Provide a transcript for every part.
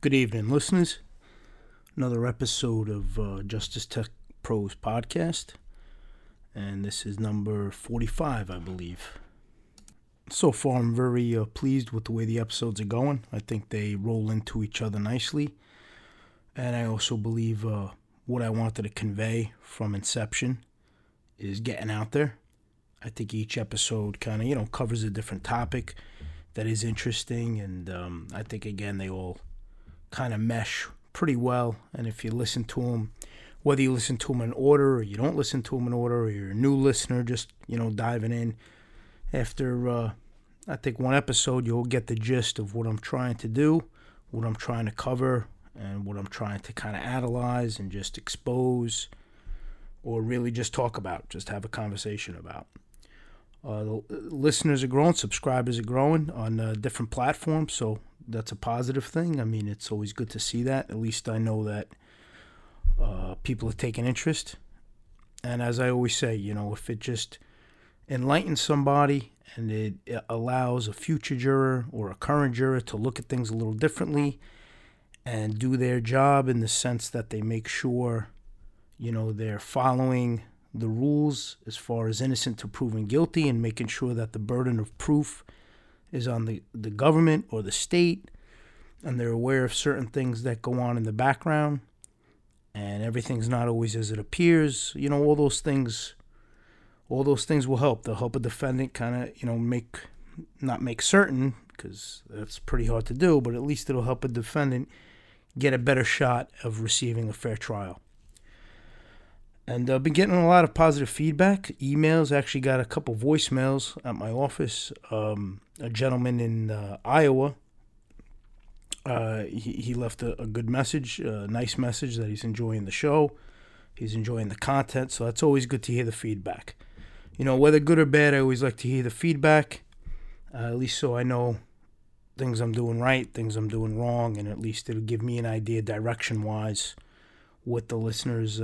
Good evening, listeners. Another episode of Justice Tech Pros podcast, and this is number 45, I believe. So far, I'm very pleased with the way the episodes are going. I think they roll into each other nicely, and I also believe what I wanted to convey from inception is getting out there. I think each episode kind of, covers a different topic that is interesting, and I think, again, they all kind of mesh pretty well. And if you listen to them, whether you listen to them in order or you don't listen to them in order, or you're a new listener just diving in after I think one episode, you'll get the gist of what I'm trying to do, what I'm trying to cover, and what I'm trying to kind of analyze and just expose, or really just talk about, just have a conversation about. The listeners are growing, subscribers are growing on different platforms, so that's a positive thing. I mean, it's always good to see that. At least I know that people are taking interest. And as I always say, if it just enlightens somebody and it allows a future juror or a current juror to look at things a little differently and do their job in the sense that they make sure, they're following the rules as far as innocent to proven guilty, and making sure that the burden of proof is on the government or the state, and they're aware of certain things that go on in the background, and everything's not always as it appears. All those things will help. They'll help a defendant kind of, make certain, because that's pretty hard to do, but at least it'll help a defendant get a better shot of receiving a fair trial. And I've been getting a lot of positive feedback, emails. Actually got a couple voicemails at my office. A gentleman in Iowa, he left a good message, a nice message that he's enjoying the show. He's enjoying the content, so that's always good to hear the feedback. Whether good or bad, I always like to hear the feedback, at least so I know things I'm doing right, things I'm doing wrong, and at least it'll give me an idea direction-wise what the listeners...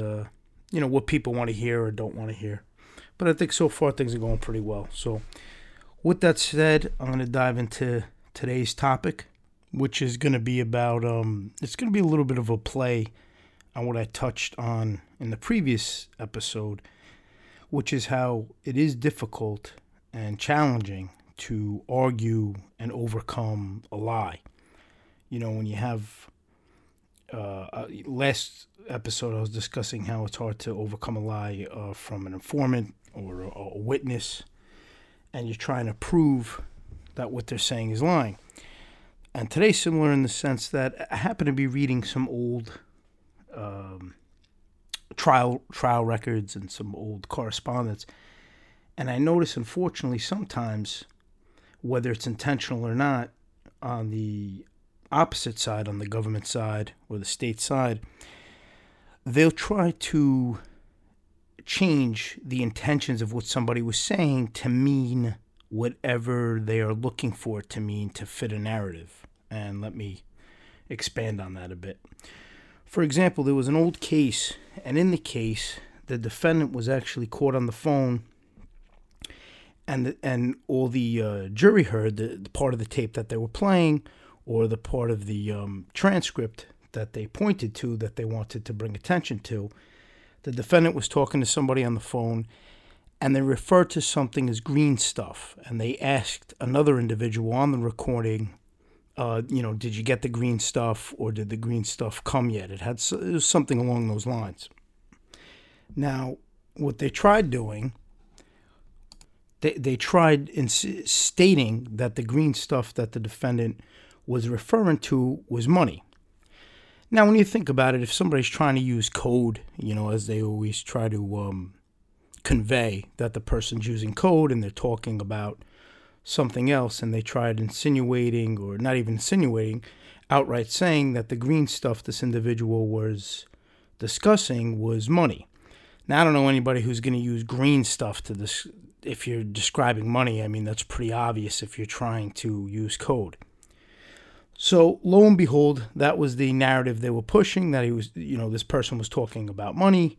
what people want to hear or don't want to hear. But I think so far things are going pretty well. So with that said, I'm going to dive into today's topic, which is going to be about, it's going to be a little bit of a play on what I touched on in the previous episode, which is how it is difficult and challenging to argue and overcome a lie. When you have... last episode I was discussing how it's hard to overcome a lie from an informant or a witness, and you're trying to prove that what they're saying is lying. And today's similar in the sense that I happen to be reading some old trial records and some old correspondence, and I notice, unfortunately, sometimes, whether it's intentional or not, on the opposite side, on the government side or the state side, they'll try to change the intentions of what somebody was saying to mean whatever they are looking for it to mean, to fit a narrative. And let me expand on that a bit. For example, there was an old case, and in the case, the defendant was actually caught on the phone, and all the jury heard the part of the tape that they were playing, or the part of the transcript that they pointed to that they wanted to bring attention to. The defendant was talking to somebody on the phone, and they referred to something as green stuff, and they asked another individual on the recording, did you get the green stuff, or did the green stuff come yet? It was something along those lines. Now, what they tried doing... They tried stating that the green stuff that the defendant was referring to was money. Now, when you think about it, if somebody's trying to use code, as they always try to convey that the person's using code and they're talking about something else, and they tried insinuating, or not even insinuating, outright saying that the green stuff this individual was discussing was money. Now, I don't know anybody who's going to use green stuff to this. If you're describing money, I mean, that's pretty obvious if you're trying to use code. So lo and behold, that was the narrative they were pushing, that he was, this person was talking about money,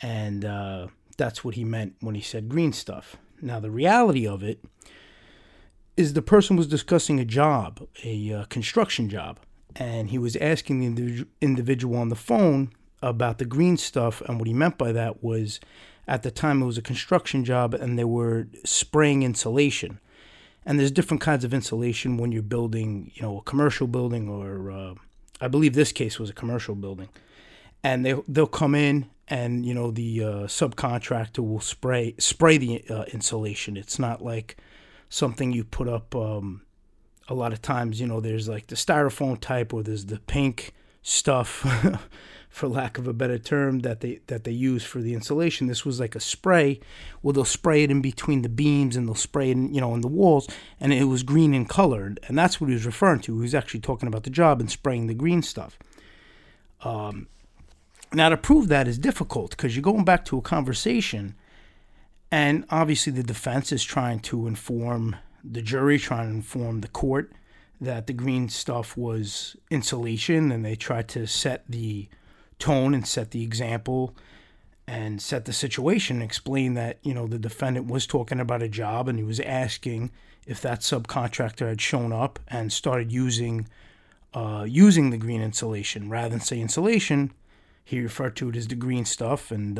and that's what he meant when he said green stuff. Now, the reality of it is the person was discussing a job, a construction job, and he was asking the individual on the phone about the green stuff, and what he meant by that was, at the time it was a construction job and they were spraying insulation. And there's different kinds of insulation when you're building, you know, a commercial building, or I believe this case was a commercial building. And they'll come in and, you know, the subcontractor will spray the insulation. It's not like something you put up. A lot of times, you know, there's like the styrofoam type, or there's the pink stuff, for lack of a better term, that they use for the insulation. This was like a spray where they'll spray it in between the beams, and they'll spray it in, you know, in the walls, and it was green in color, and that's what he was referring to. He was actually talking about the job and spraying the green stuff. Now, to prove that is difficult, because you're going back to a conversation, and obviously the defense is trying to inform the jury, trying to inform the court that the green stuff was insulation, and they tried to set the tone and set the example and set the situation and explain that, you know, the defendant was talking about a job, and he was asking if that subcontractor had shown up and started using the green insulation. Rather than say insulation, he referred to it as the green stuff, and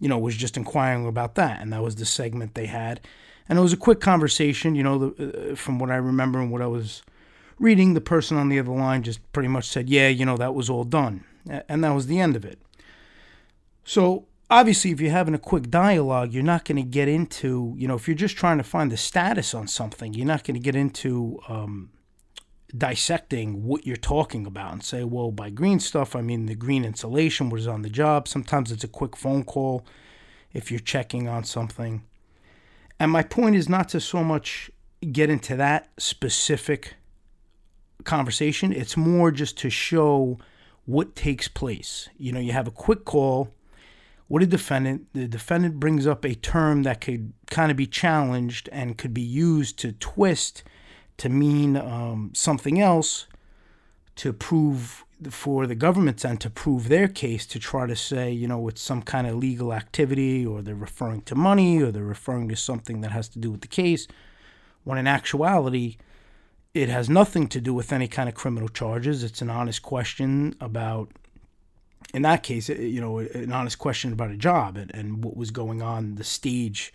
you know, was just inquiring about that. And that was the segment they had, and it was a quick conversation. You know, from what I remember and what I was reading, the person on the other line just pretty much said, yeah, you know, that was all done. And that was the end of it. So obviously, if you're having a quick dialogue, you're not going to get into, you know, if you're just trying to find the status on something, you're not going to get into dissecting what you're talking about and say, well, by green stuff, I mean the green insulation was on the job. Sometimes it's a quick phone call if you're checking on something. And my point is not to so much get into that specific conversation. It's more just to show what takes place. You know, you have a quick call with a defendant. The defendant brings up a term that could kind of be challenged and could be used to twist to mean something else, to prove for the government's end, to prove their case, to try to say, you know, it's some kind of legal activity, or they're referring to money, or they're referring to something that has to do with the case, when in actuality, it has nothing to do with any kind of criminal charges. It's an honest question about, in that case, you know, an honest question about a job and what was going on, the stage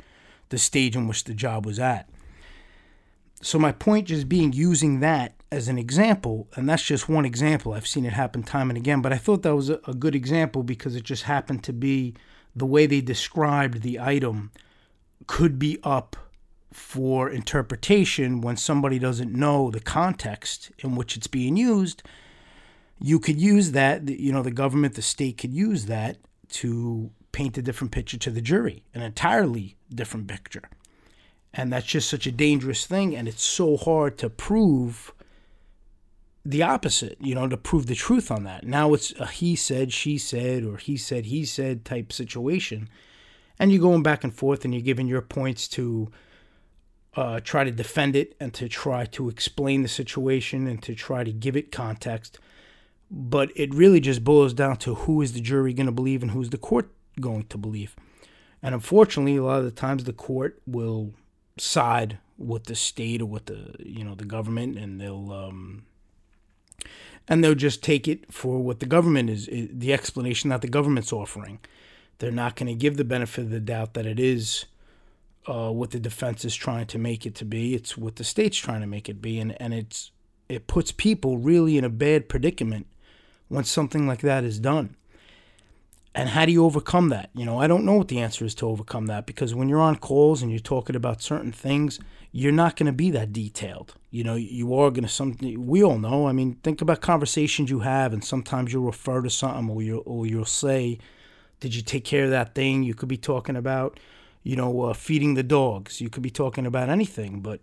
in which the job was at. So my point just being using that as an example, and that's just one example. I've seen it happen time and again, but I thought that was a good example because it just happened to be the way they described the item could be up for interpretation when somebody doesn't know the context in which it's being used. You could use that, you know, the government, the state could use that to paint a different picture to the jury, an entirely different picture. And that's just such a dangerous thing, and it's so hard to prove the opposite, you know, to prove the truth on that. Now it's a he said, she said, or he said type situation, and you're going back and forth, and you're giving your points to try to defend it and to try to explain the situation and to try to give it context. But it really just boils down to who is the jury going to believe and who's the court going to believe. And unfortunately, a lot of the times the court will side with the state or with the, you know, the government, and they'll just take it for what the government is the explanation that the government's offering. They're not going to give the benefit of the doubt that it is what the defense is trying to make it to be. It's what the state's trying to make it be, and it puts people really in a bad predicament when something like that is done. And how do you overcome that? You know, I don't know what the answer is to overcome that, because when you're on calls and you're talking about certain things, you're not going to be that detailed. You know, you are going to something. We all know. I mean, think about conversations you have, and sometimes you'll refer to something, or you'll say, "Did you take care of that thing?" You could be talking about, you know, feeding the dogs. You could be talking about anything, but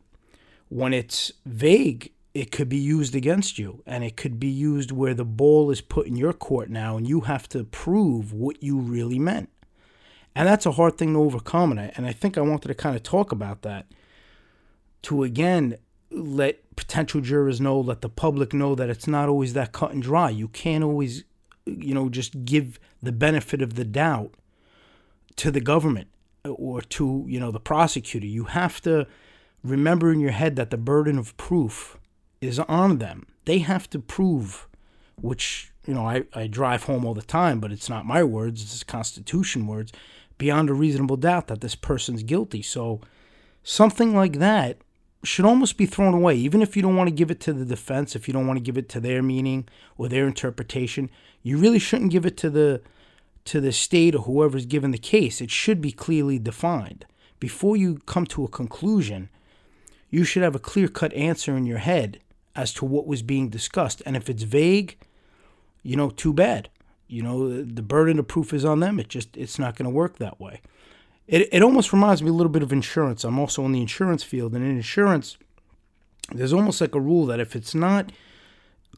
when it's vague, it could be used against you, and it could be used where the ball is put in your court now, and you have to prove what you really meant. And that's a hard thing to overcome, and I think I wanted to kind of talk about that to, again, let potential jurors know, let the public know that it's not always that cut and dry. You can't always, you know, just give the benefit of the doubt to the government or to, you know, the prosecutor. You have to remember in your head that the burden of proof is on them. they have to prove, which, you know, I drive home all the time, but it's not my words, it's Constitution words, beyond a reasonable doubt that this person's guilty. So something like that should almost be thrown away, even if you don't want to give it to the defense, if you don't want to give it to their meaning or their interpretation. You really shouldn't give it to the state or whoever's given the case. It should be clearly defined. Before you come to a conclusion, you should have a clear-cut answer in your head as to what was being discussed. And if it's vague, you know, too bad. You know, the burden of proof is on them. It's not going to work that way. It almost reminds me a little bit of insurance. I'm also in the insurance field. And in insurance, there's almost like a rule that if it's not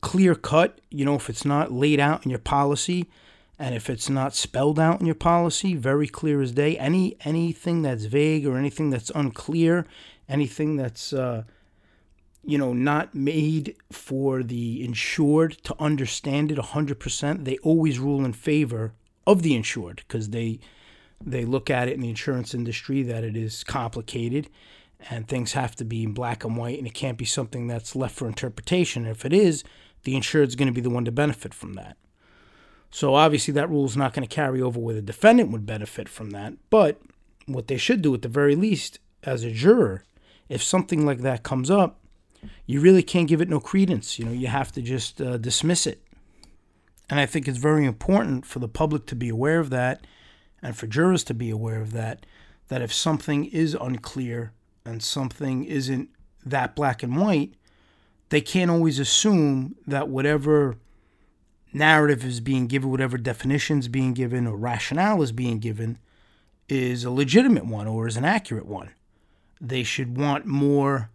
clear-cut, you know, if it's not laid out in your policy, and if it's not spelled out in your policy, very clear as day, anything that's vague or anything that's unclear, anything that's, you know, not made for the insured to understand it 100%, they always rule in favor of the insured, because they look at it in the insurance industry that it is complicated and things have to be in black and white, and it can't be something that's left for interpretation. And if it is, the insured's going to be the one to benefit from that. So obviously that rule is not going to carry over where the defendant would benefit from that. But what they should do at the very least as a juror, if something like that comes up, you really can't give it no credence. You know, you have to just dismiss it. And I think it's very important for the public to be aware of that, and for jurors to be aware of that, that if something is unclear and something isn't that black and white, they can't always assume that whatever narrative is being given, whatever definition is being given or rationale is being given, is a legitimate one or is an accurate one. They should want more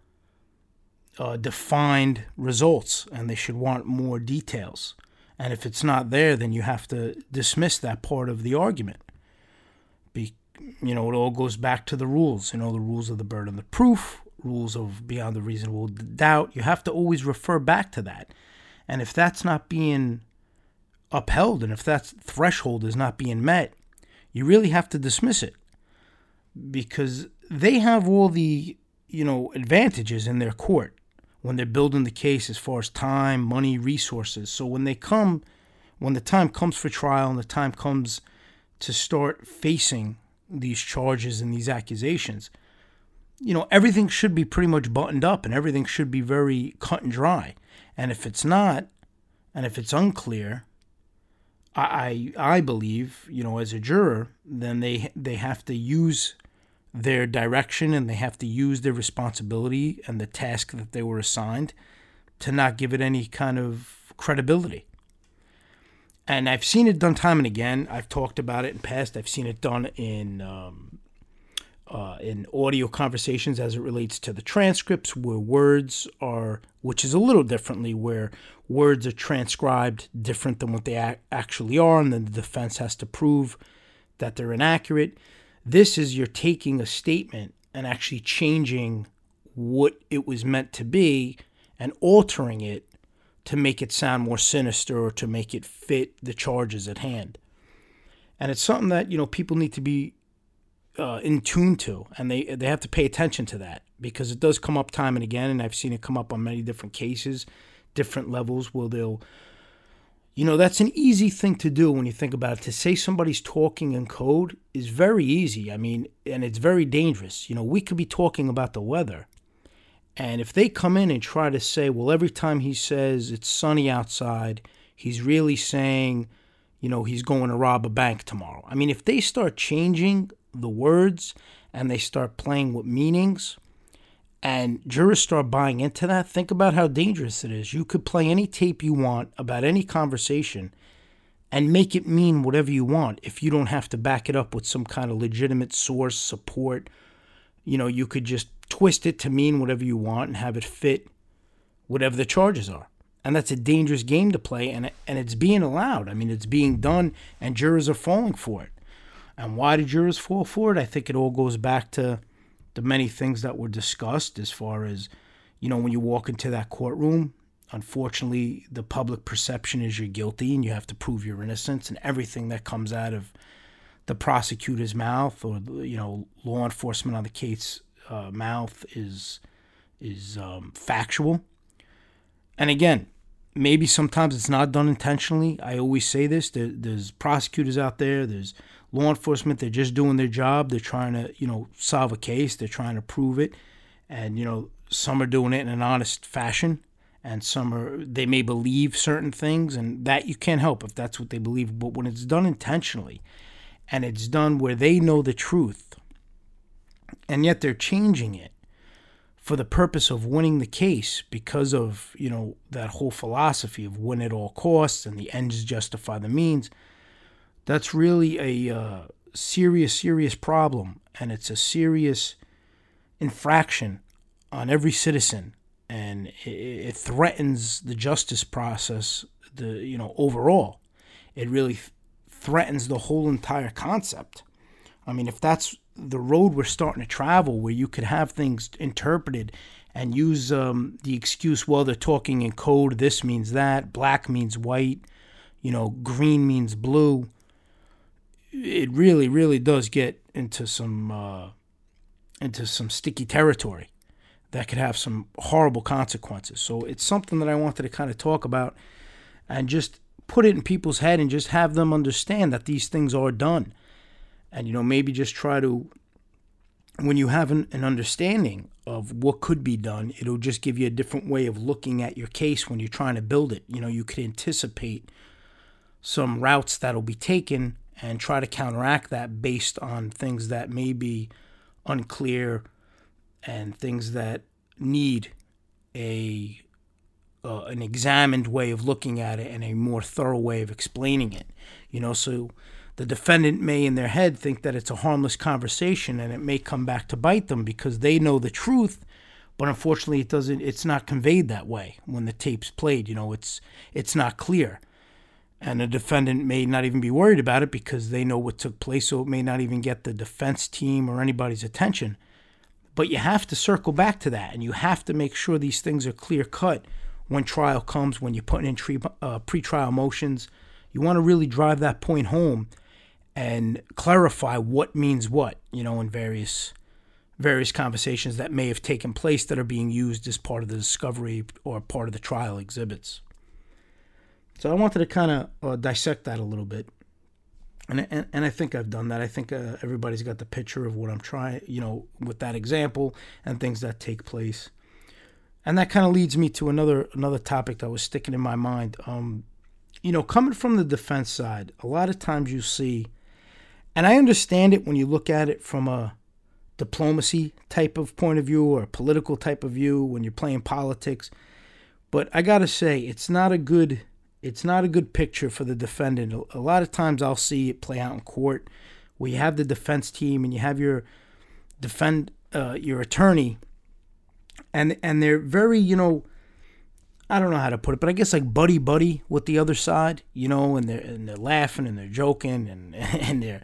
defined results, and they should want more details. And if it's not there, then you have to dismiss that part of the argument. You know, it all goes back to the rules, you know, the rules of the burden of proof, rules of beyond the reasonable doubt. You have to always refer back to that. And if that's not being upheld, and if that threshold is not being met, you really have to dismiss it, because they have all the, you know, advantages in their court when they're building the case as far as time, money, resources. So when the time comes for trial and the time comes to start facing these charges and these accusations, you know, everything should be pretty much buttoned up and everything should be very cut and dry. And if it's not, and if it's unclear, I believe, you know, as a juror, then they have to use their direction and they have to use their responsibility and the task that they were assigned to not give it any kind of credibility. And I've seen it done time and again. I've talked about it in past. I've seen it done in audio conversations as it relates to the transcripts, where words are, which is a little differently, where words are transcribed different than what they actually are, and then the defense has to prove that they're inaccurate. This is you're taking a statement and actually changing what it was meant to be and altering it to make it sound more sinister or to make it fit the charges at hand. And it's something that, you know, people need to be in tune to, and they have to pay attention to that, because it does come up time and again, and I've seen it come up on many different cases, different levels where they'll, you know, that's an easy thing to do when you think about it. To say somebody's talking in code is very easy. I mean, and it's very dangerous. You know, we could be talking about the weather, and if they come in and try to say, well, every time he says it's sunny outside, he's really saying, you know, he's going to rob a bank tomorrow. I mean, if they start changing the words and they start playing with meanings and jurors start buying into that, think about how dangerous it is. You could play any tape you want about any conversation and make it mean whatever you want if you don't have to back it up with some kind of legitimate source, support. You know, you could just twist it to mean whatever you want and have it fit whatever the charges are. And that's a dangerous game to play, and it's being allowed. I mean, it's being done, and jurors are falling for it. And why do jurors fall for it? I think it all goes back to the many things that were discussed as far as, you know, when you walk into that courtroom, unfortunately, the public perception is you're guilty and you have to prove your innocence, and everything that comes out of the prosecutor's mouth or, you know, law enforcement on the case mouth is factual. And again, maybe sometimes it's not done intentionally. I always say this. There's prosecutors out there. There's law enforcement. They're just doing their job. They're trying to, solve a case. They're trying to prove it. And, some are doing it in an honest fashion. And they may believe certain things, and that you can't help if that's what they believe. But when it's done intentionally, and it's done where they know the truth, and yet they're changing it for the purpose of winning the case because of, that whole philosophy of win at all costs and the ends justify the means, that's really a serious problem. And it's a serious infraction on every citizen. And it threatens the justice process, overall. It really threatens the whole entire concept. I mean, if that's the road we're starting to travel, where you could have things interpreted and use the excuse, well, they're talking in code, this means that, black means white, green means blue. It really, really does get into some sticky territory that could have some horrible consequences. So it's something that I wanted to kind of talk about and just put it in people's head and just have them understand that these things are done. And, maybe just try to, when you have an understanding of what could be done, it'll just give you a different way of looking at your case when you're trying to build it. You could anticipate some routes that'll be taken and try to counteract that based on things that may be unclear and things that need an examined way of looking at it and a more thorough way of explaining it. So the defendant may in their head think that it's a harmless conversation, and it may come back to bite them because they know the truth, but unfortunately it's not conveyed that way when the tape's played. It's not clear. And the defendant may not even be worried about it because they know what took place, so it may not even get the defense team or anybody's attention. But you have to circle back to that, and you have to make sure these things are clear-cut when trial comes, when you're putting in pretrial motions. You want to really drive that point home and clarify what means what, in various conversations that may have taken place that are being used as part of the discovery or part of the trial exhibits. So I wanted to kind of dissect that a little bit. And I think I've done that. I think everybody's got the picture of what I'm trying, with that example and things that take place. And that kind of leads me to another topic that was sticking in my mind. Coming from the defense side, a lot of times you see, and I understand it when you look at it from a diplomacy type of point of view or a political type of view when you're playing politics. But I got to say, it's not a good picture for the defendant. A lot of times I'll see it play out in court where you have the defense team and you have your your attorney, and they're very, I don't know how to put it, but I guess like buddy-buddy with the other side, and they're laughing and they're joking and they're,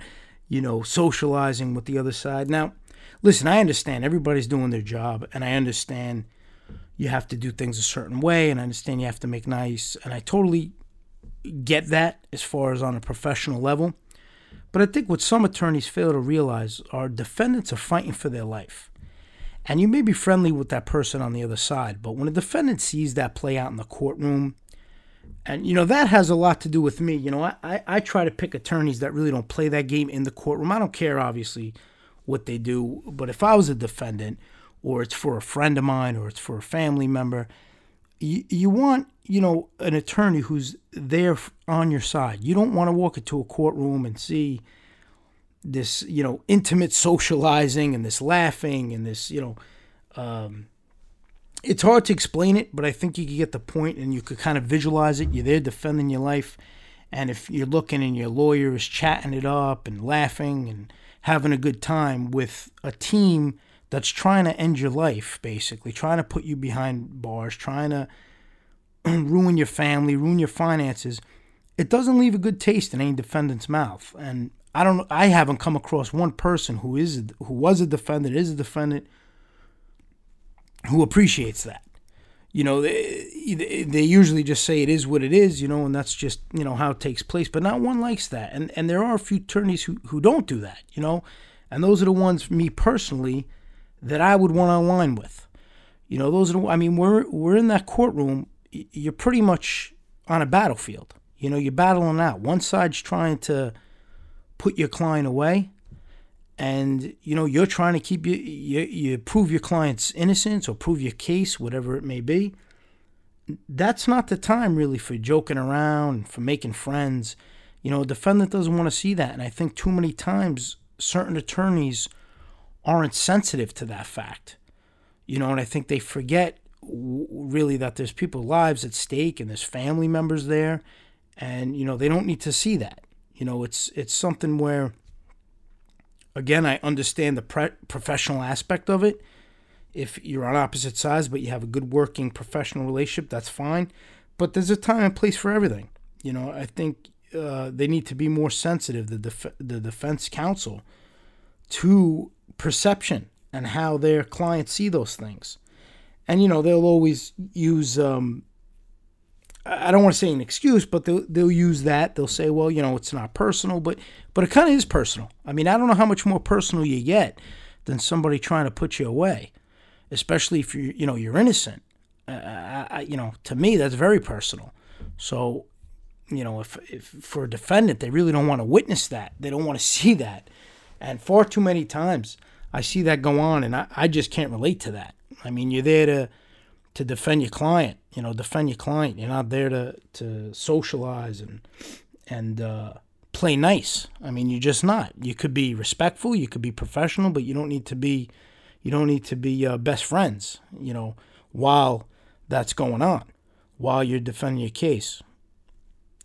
socializing with the other side. Now, listen, I understand everybody's doing their job, and I understand you have to do things a certain way, and I understand you have to make nice, and I totally get that as far as on a professional level. But I think what some attorneys fail to realize are defendants are fighting for their life. And you may be friendly with that person on the other side, but when a defendant sees that play out in the courtroom, and, that has a lot to do with me. I try to pick attorneys that really don't play that game in the courtroom. I don't care, obviously, what they do, but if I was a defendant, or it's for a friend of mine, or it's for a family member, you want, an attorney who's there on your side. You don't want to walk into a courtroom and see this, intimate socializing and this laughing and this, it's hard to explain it, but I think you can get the point and you could kind of visualize it. You're there defending your life, and if you're looking and your lawyer is chatting it up and laughing and having a good time with a team that's trying to end your life, basically, trying to put you behind bars, trying to ruin your family, ruin your finances, it doesn't leave a good taste in any defendant's mouth. And I haven't come across one person who was a defendant, who appreciates that. They usually just say it is what it is, and that's just, how it takes place. But not one likes that. And there are a few attorneys who don't do that, and those are the ones, me personally, that I would want to align with. Those are, I mean, we're in that courtroom, you're pretty much on a battlefield. You know, you're battling out. One side's trying to put your client away, and, you know, you're trying to keep you prove your client's innocence or prove your case, whatever it may be. That's not the time really for joking around, for making friends. You know, a defendant doesn't want to see that, and I think too many times certain attorneys aren't sensitive to that fact. You know, and I think they forget really that there's people's lives at stake and there's family members there, and, you know, they don't need to see that. You know, it's something where, again, I understand the professional aspect of it. If you're on opposite sides but you have a good working professional relationship, that's fine. But there's a time and place for everything. You know, I think they need to be more sensitive, the defense counsel, to perception and how their clients see those things. And, you know, they'll always use, I don't want to say an excuse, but they'll use that. They'll say, well, you know, it's not personal, but it kind of is personal. I mean, I don't know how much more personal you get than somebody trying to put you away, especially if you're innocent. You know, to me, that's very personal. So, you know, if for a defendant, they really don't want to witness that. They don't want to see that. And far too many times I see that go on, and I just can't relate to that. I mean, you're there to defend your client, you know, defend your client. You're not there to socialize and play nice. I mean, you're just not. You could be respectful, you could be professional, but you don't need to be best friends, you know, while that's going on, while you're defending your case.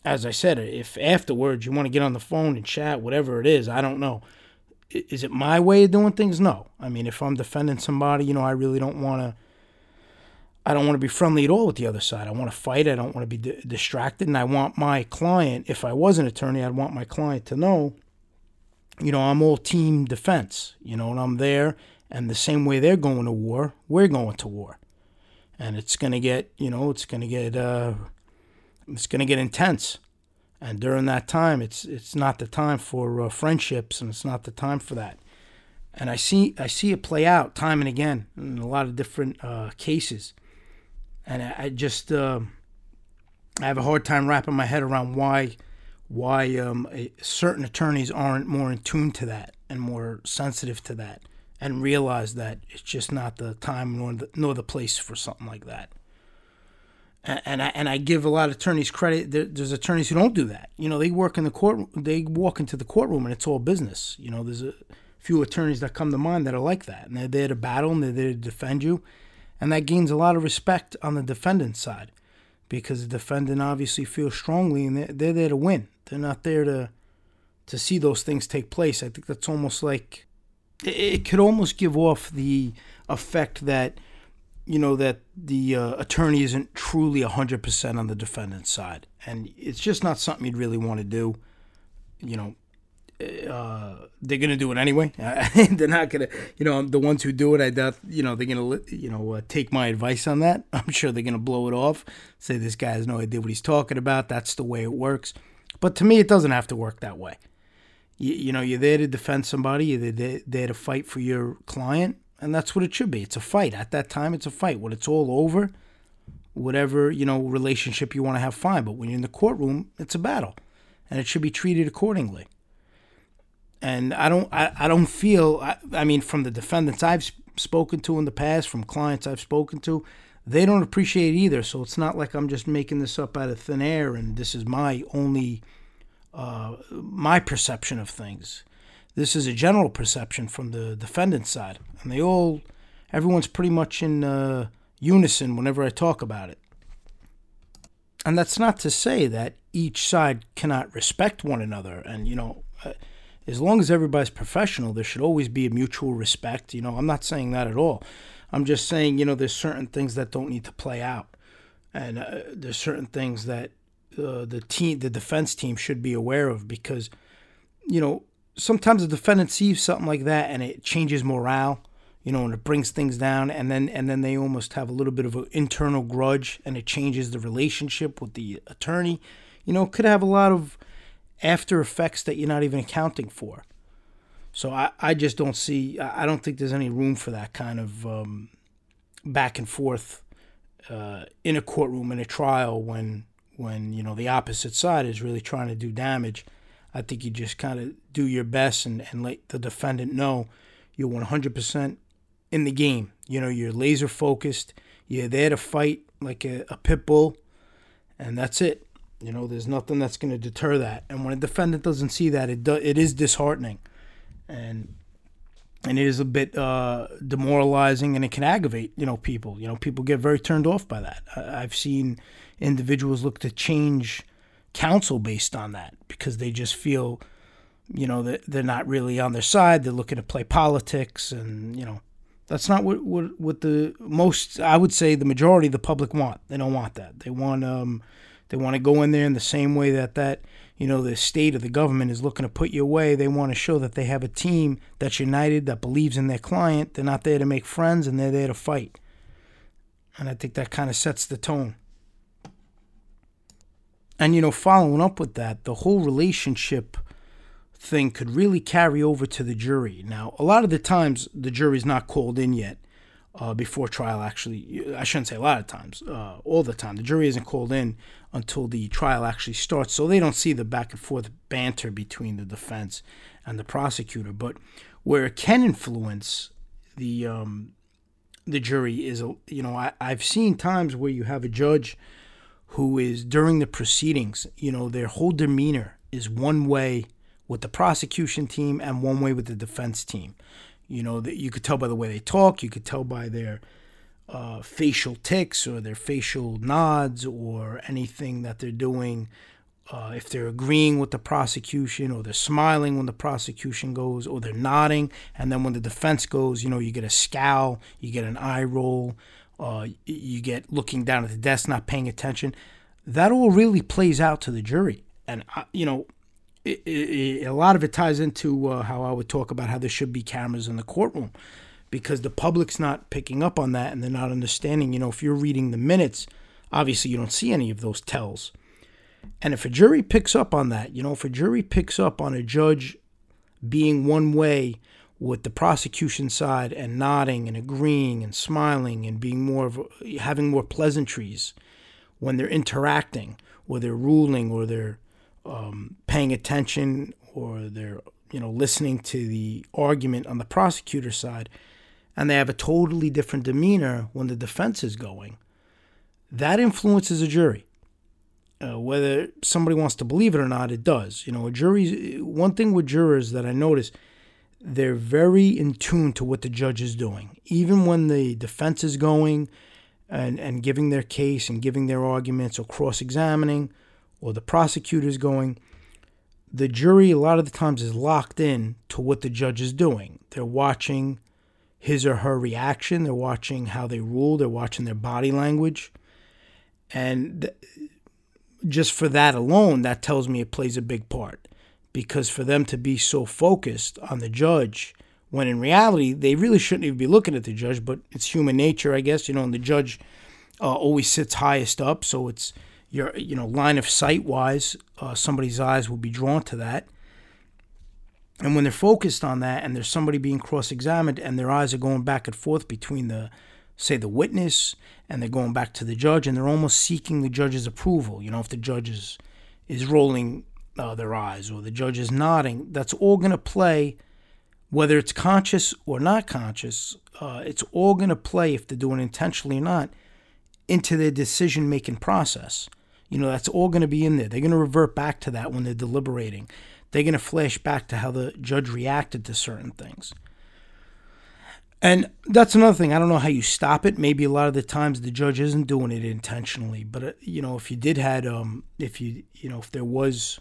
As I said, if afterwards you want to get on the phone and chat, whatever it is, I don't know. Is it my way of doing things? No. I mean, if I'm defending somebody, you know, I really don't want to, I don't want to be friendly at all with the other side. I want to fight. I don't want to be distracted. And I want my client, if I was an attorney, I'd want my client to know, you know, I'm all team defense, you know, and I'm there. And the same way they're going to war, we're going to war. And it's going to get, you know, it's going to get intense. And during that time, it's not the time for friendships, and it's not the time for that. And I see it play out time and again in a lot of different cases. And I have a hard time wrapping my head around why certain attorneys aren't more in tune to that and more sensitive to that and realize that it's just not the time nor the place for something like that. And I give a lot of attorneys credit. There's attorneys who don't do that. You know, they work in the court. They walk into the courtroom and it's all business. You know, there's a few attorneys that come to mind that are like that, and they're there to battle and they're there to defend you. And that gains a lot of respect on the defendant's side, because the defendant obviously feels strongly, and they're there to win. They're not there to see those things take place. I think that's almost like, it could almost give off the effect that, you know, that the attorney isn't truly 100% on the defendant's side. And it's just not something you'd really want to do. You know, they're going to do it anyway. They're not going to, you know, the ones who do it, I doubt, you know, they're going to, you know, take my advice on that. I'm sure they're going to blow it off, say this guy has no idea what he's talking about. That's the way it works. But to me, it doesn't have to work that way. You know, you're there to defend somebody. You're there to fight for your client. And that's what it should be. It's a fight. At that time, it's a fight. When it's all over, whatever, you know, relationship you want to have, fine. But when you're in the courtroom, it's a battle. And it should be treated accordingly. And I mean, from the defendants I've spoken to in the past, from clients I've spoken to, they don't appreciate it either. So it's not like I'm just making this up out of thin air and this is my only, my perception of things. This is a general perception from the defendant's side. And everyone's pretty much in unison whenever I talk about it. And that's not to say that each side cannot respect one another. And, you know, as long as everybody's professional, there should always be a mutual respect. You know, I'm not saying that at all. I'm just saying, you know, there's certain things that don't need to play out. And there's certain things that the defense team should be aware of, because, you know, sometimes the defendant sees something like that and it changes morale, you know, and it brings things down, and then they almost have a little bit of an internal grudge, and it changes the relationship with the attorney. You know, it could have a lot of after effects that you're not even accounting for. So I just don't see, I don't think there's any room for that kind of back and forth in a courtroom, in a trial, when you know the opposite side is really trying to do damage. I think you just kind of do your best and let the defendant know you're 100% in the game. You know, you're laser focused. You're there to fight like a pit bull, and that's it. You know, there's nothing that's going to deter that. And when a defendant doesn't see that, it is disheartening, and it is a bit demoralizing, and it can aggravate, you know, people. You know, people get very turned off by that. I've seen individuals look to change counsel based on that because they just feel, you know, that they're not really on their side. They're looking to play politics, and, you know, that's not what the most, I would say the majority of the public want. They don't want that. They want to go in there in the same way that you know, the state or the government is looking to put you away. They want to show that they have a team that's united, that believes in their client. They're not there to make friends, and they're there to fight. And I think that kind of sets the tone. And, you know, following up with that, the whole relationship thing could really carry over to the jury. Now, a lot of the times the jury's not called in yet before trial, actually. I shouldn't say a lot of times. All the time. The jury isn't called in until the trial actually starts, so they don't see the back and forth banter between the defense and the prosecutor. But where it can influence the jury is, you know, I've seen times where you have a judge who is, during the proceedings, you know, their whole demeanor is one way with the prosecution team and one way with the defense team. You know, that you could tell by the way they talk, you could tell by their facial tics or their facial nods or anything that they're doing. If they're agreeing with the prosecution, or they're smiling when the prosecution goes, or they're nodding, and then when the defense goes, you know, you get a scowl, you get an eye roll, you get looking down at the desk, not paying attention. That all really plays out to the jury. And, you know, a lot of it ties into how I would talk about how there should be cameras in the courtroom, because the public's not picking up on that, and they're not understanding. You know, if you're reading the minutes, obviously you don't see any of those tells. And if a jury picks up on that, you know, if a jury picks up on a judge being one way with the prosecution side and nodding and agreeing and smiling and being more of having more pleasantries when they're interacting or they're ruling or they're paying attention or they're, you know, listening to the argument on the prosecutor side, and they have a totally different demeanor when the defense is going, that influences a jury. Whether somebody wants to believe it or not, it does. You know, one thing with jurors that I notice, they're very in tune to what the judge is doing. Even when the defense is going and giving their case and giving their arguments or cross-examining, or the prosecutor's going, the jury a lot of the times is locked in to what the judge is doing. They're watching his or her reaction. They're watching how they rule. They're watching their body language. And just for that alone, that tells me it plays a big part. Because for them to be so focused on the judge, when in reality, they really shouldn't even be looking at the judge, but it's human nature, I guess, you know, and the judge always sits highest up, so it's, your, you know, line of sight-wise, somebody's eyes will be drawn to that. And when they're focused on that and there's somebody being cross-examined and their eyes are going back and forth between the, say, the witness, and they're going back to the judge, and they're almost seeking the judge's approval. You know, if the judge is rolling their eyes or the judge is nodding, that's all going to play, whether it's conscious or not conscious, it's all going to play, if they're doing it intentionally or not, into their decision-making process. You know, that's all going to be in there. They're going to revert back to that when they're deliberating. They're going to flash back to how the judge reacted to certain things. And that's another thing. I don't know how you stop it. Maybe a lot of the times the judge isn't doing it intentionally. But, you know, if you did had, if there was,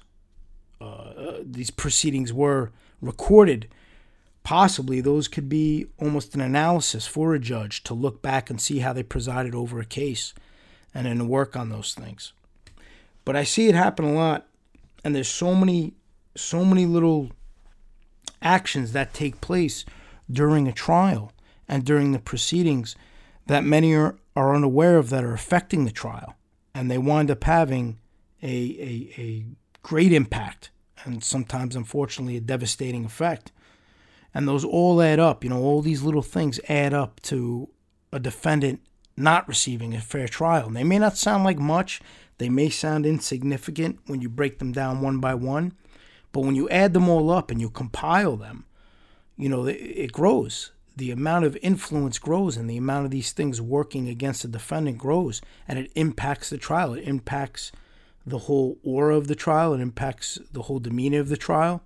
these proceedings were recorded, possibly those could be almost an analysis for a judge to look back and see how they presided over a case and then work on those things. But I see it happen a lot, and there's so many little actions that take place during a trial and during the proceedings that many are unaware of that are affecting the trial, and they wind up having a great impact, and sometimes, unfortunately, a devastating effect. And those all add up. You know, all these little things add up to a defendant not receiving a fair trial. And they may not sound like much. They may sound insignificant when you break them down one by one. But when you add them all up and you compile them, you know, it grows. The amount of influence grows and the amount of these things working against the defendant grows, and it impacts the trial. It impacts the whole aura of the trial. It impacts the whole demeanor of the trial.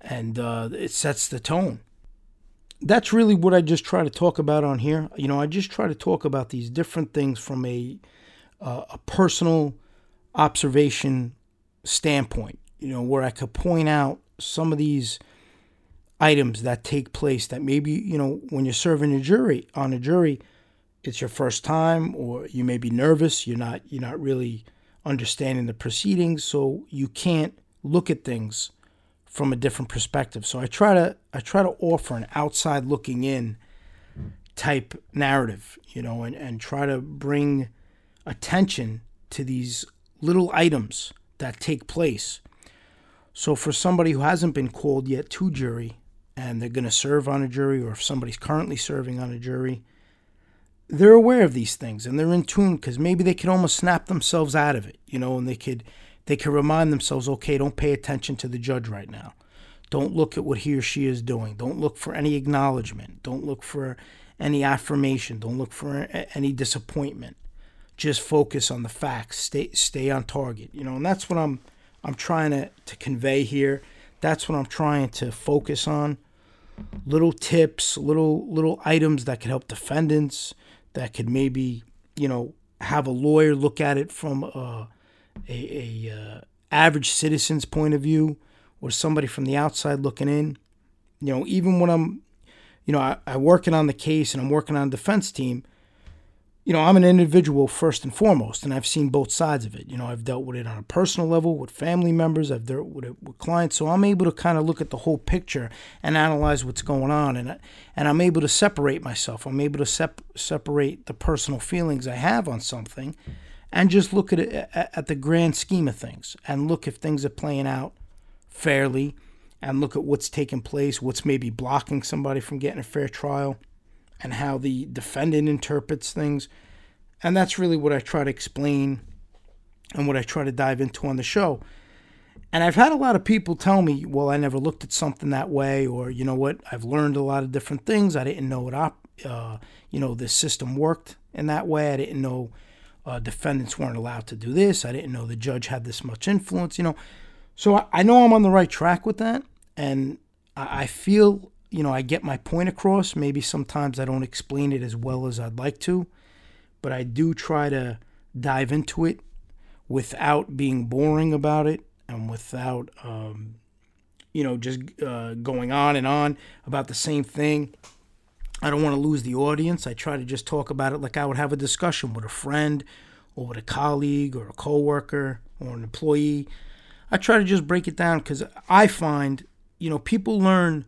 And it sets the tone. That's really what I just try to talk about on here. You know, I just try to talk about these different things from a personal observation standpoint, you know, where I could point out some of these items that take place that maybe, you know, when you're serving a jury, on a jury, it's your first time, or you may be nervous, you're not really understanding the proceedings, so you can't look at things from a different perspective. So I try to offer an outside looking in type narrative, you know, and try to bring attention to these little items that take place. So for somebody who hasn't been called yet to jury and they're going to serve on a jury, or if somebody's currently serving on a jury, they're aware of these things and they're in tune, because maybe they could almost snap themselves out of it, you know, and they can remind themselves, okay, don't pay attention to the judge right now. Don't look at what he or she is doing. Don't look for any acknowledgement. Don't look for any affirmation. Don't look for any disappointment. Just focus on the facts. Stay on target. You know, and that's what I'm trying to convey here. That's what I'm trying to focus on. Little tips, little items that could help defendants, that could maybe, you know, have a lawyer look at it from a average citizen's point of view, or somebody from the outside looking in. You know, even when I'm, you know, I'm working on the case and I'm working on a defense team, you know, I'm an individual first and foremost, and I've seen both sides of it. You know, I've dealt with it on a personal level with family members, I've dealt with it with clients, so I'm able to kind of look at the whole picture and analyze what's going on, and I'm able to separate myself. I'm able to separate the personal feelings I have on something, and just look at it at the grand scheme of things, and look if things are playing out fairly, and look at what's taking place, what's maybe blocking somebody from getting a fair trial, and how the defendant interprets things. And that's really what I try to explain and what I try to dive into on the show. And I've had a lot of people tell me, well, I never looked at something that way, or, you know what, I've learned a lot of different things. I didn't know what you know, this system worked in that way. I didn't know defendants weren't allowed to do this. I didn't know the judge had this much influence, you know. So I know I'm on the right track with that, and I feel, you know, I get my point across. Maybe sometimes I don't explain it as well as I'd like to, but I do try to dive into it without being boring about it, and without, you know, just going on and on about the same thing. I don't want to lose the audience. I try to just talk about it like I would have a discussion with a friend, or with a colleague, or a coworker, or an employee. I try to just break it down, because I find, you know, people learn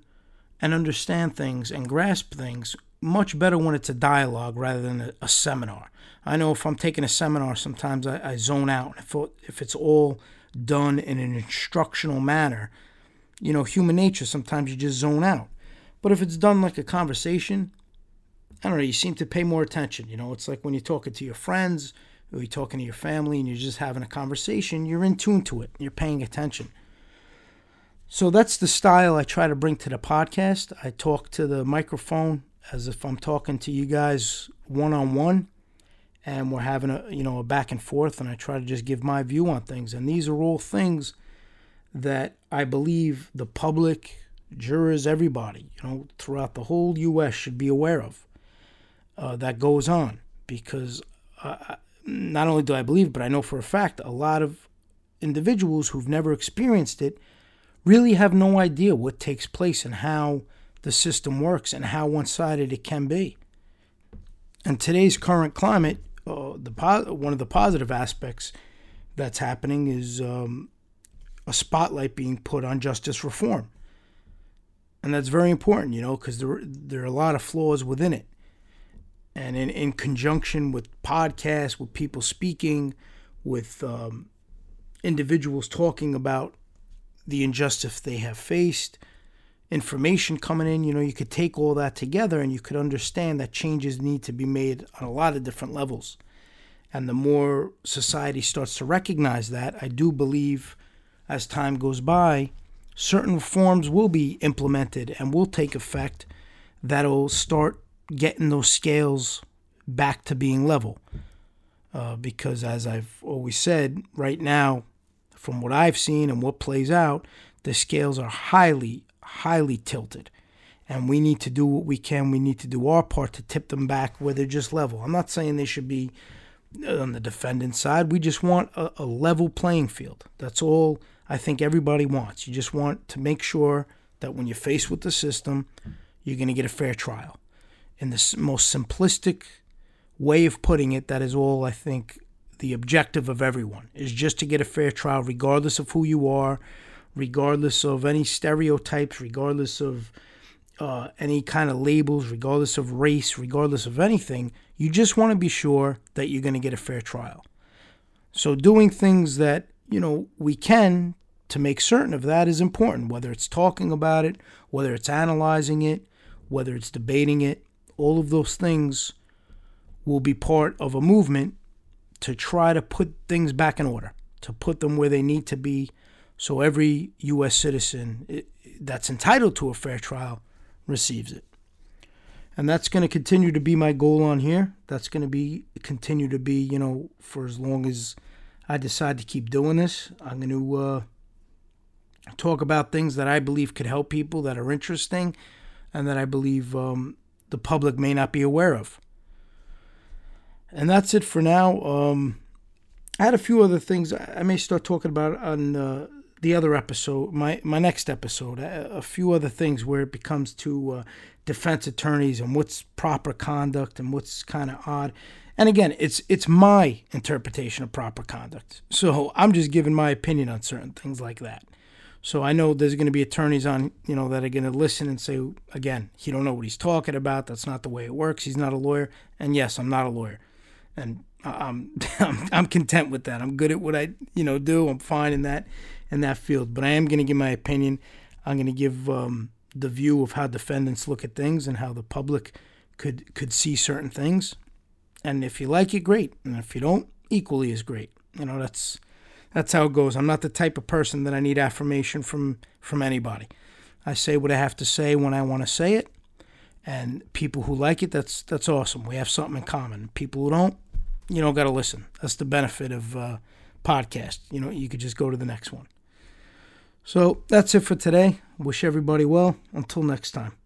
and understand things and grasp things much better when it's a dialogue rather than a seminar. I know if I'm taking a seminar, sometimes I zone out. If it's all done in an instructional manner, you know, human nature, sometimes you just zone out. But if it's done like a conversation, I don't know, you seem to pay more attention. You know, it's like when you're talking to your friends, or you're talking to your family, and you're just having a conversation, you're in tune to it, you're paying attention. So that's the style I try to bring to the podcast. I talk to the microphone as if I'm talking to you guys one-on-one, and we're having a, you know, a back and forth, and I try to just give my view on things. And these are all things that I believe the public, jurors, everybody, you know, throughout the whole U.S. should be aware of that goes on, because not only do I believe, but I know for a fact a lot of individuals who've never experienced it really have no idea what takes place and how the system works and how one-sided it can be. And today's current climate, one of the positive aspects that's happening is a spotlight being put on justice reform. And that's very important, you know, because there are a lot of flaws within it. And in conjunction with podcasts, with people speaking, with individuals talking about the injustice they have faced, information coming in, you could take all that together and you could understand that changes need to be made on a lot of different levels. And the more society starts to recognize that, I do believe as time goes by, certain reforms will be implemented and will take effect that'll start getting those scales back to being level. Because as I've always said, right now, from what I've seen and what plays out, the scales are highly, highly tilted. And we need to do what we can. We need to do our part to tip them back where they're just level. I'm not saying they should be on the defendant's side. We just want a level playing field. That's all I think everybody wants. You just want to make sure that when you're faced with the system, you're going to get a fair trial. In the most simplistic way of putting it, that is all I think the objective of everyone is, just to get a fair trial regardless of who you are, regardless of any stereotypes, regardless of any kind of labels, regardless of race, regardless of anything. You just want to be sure that you're going to get a fair trial. So doing things that, we can to make certain of that is important, whether it's talking about it, whether it's analyzing it, whether it's debating it. All of those things will be part of a movement to try to put things back in order, to put them where they need to be, so every U.S. citizen that's entitled to a fair trial receives it. And that's going to continue to be my goal on here. That's going to be continue to be, for as long as I decide to keep doing this. I'm going to talk about things that I believe could help people, that are interesting, and that I believe the public may not be aware of. And that's it for now. I had a few other things I may start talking about on the other episode, my next episode, a few other things where it becomes to defense attorneys and what's proper conduct and what's kind of odd. And again, it's my interpretation of proper conduct. So I'm just giving my opinion on certain things like that. So I know there's going to be attorneys on, that are going to listen and say, again, he don't know what he's talking about. That's not the way it works. He's not a lawyer. And yes, I'm not a lawyer. And I'm content with that. I'm good at what I, do. I'm fine in that field. But I am going to give my opinion. I'm going to give the view of how defendants look at things and how the public could see certain things. And if you like it, great. And if you don't, equally as great. That's how it goes. I'm not the type of person that I need affirmation from anybody. I say what I have to say when I want to say it. And people who like it, that's awesome. We have something in common. People who don't, got to listen. That's the benefit of podcast. You could just go to the next one. So that's it for today. Wish everybody well. Until next time.